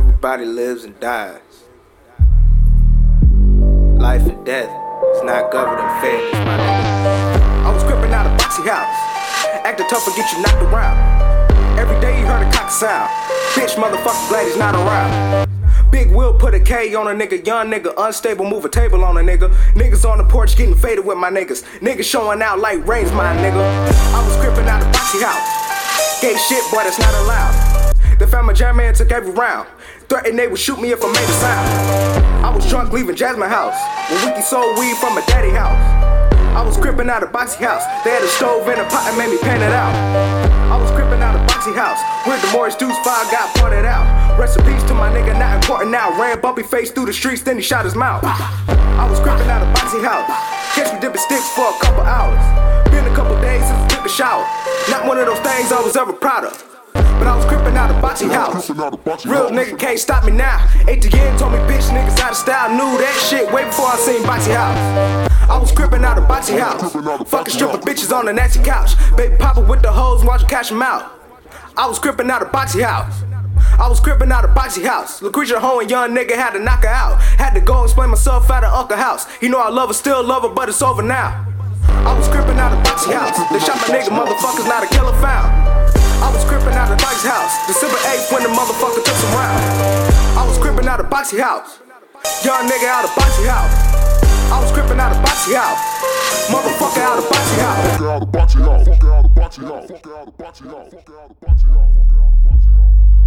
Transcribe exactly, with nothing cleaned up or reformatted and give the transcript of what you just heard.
Everybody lives and dies. Life and death is not governed in fairness, my nigga. I was crippin' out of Boxx-C house. Actin' tough and get you knocked around. Every day you heard a cock sound. Bitch, motherfucker, glad he's not around. Big Will put a K on a nigga, young nigga, unstable, move a table on a nigga. Niggas on the porch getting faded with my niggas. Niggas showing out like rains, my nigga. I was crippin' out of Boxx-C house. Gay shit, boy, that's not allowed. The family jam man took every round. Threatened they would shoot me if I made a sound. I was drunk leaving Jasmine house. When Wiki sold weed from my daddy house. I was crippin' out of Boxx-C house. They had a stove and a pot and made me pan it out. I was crippin' out of Boxx-C house. With the Morris Deuce five got parted out. Recipes to my nigga, not important now. Ran bumpy face through the streets, then he shot his mouth. I was crippin' out of Boxx-C house. Catch me dipping sticks for a couple hours. Been a couple days since I took a shower. Not one of those things I was ever proud of. But I was crippin' out of Boxx-C house. Real nigga can't stop me now. A T N told me bitch niggas out of style. Knew that shit way before I seen Boxx-C house. I was crippin' out of Boxx-C house. Fucking strippin' bitches on the nasty couch. Baby papa with the hoes, watch you cash them out. I was crippin' out of Boxx-C house. I was crippin' out of Boxx-C house. Lucretia Ho and young nigga had to knock her out. Had to go explain myself out of Uncle house. He know I love her, still love her, but it's over now. I was crippin' out of Boxx-C house. They shot my nigga, motherfuckers, not a killer found. I was crippin' out of Boxx-C house. December eighth when the motherfucker took some rounds. I was crippin' out of Boxx-C house. Young nigga out of Boxx-C house. I was crippin' out of Boxx-C house. Motherfucker out of Boxx-C house. Fucker out of Boxx-C house. Fucker out of Boxx-C house. Fucker out of Boxx-C house. Fucker out of Boxx-C house.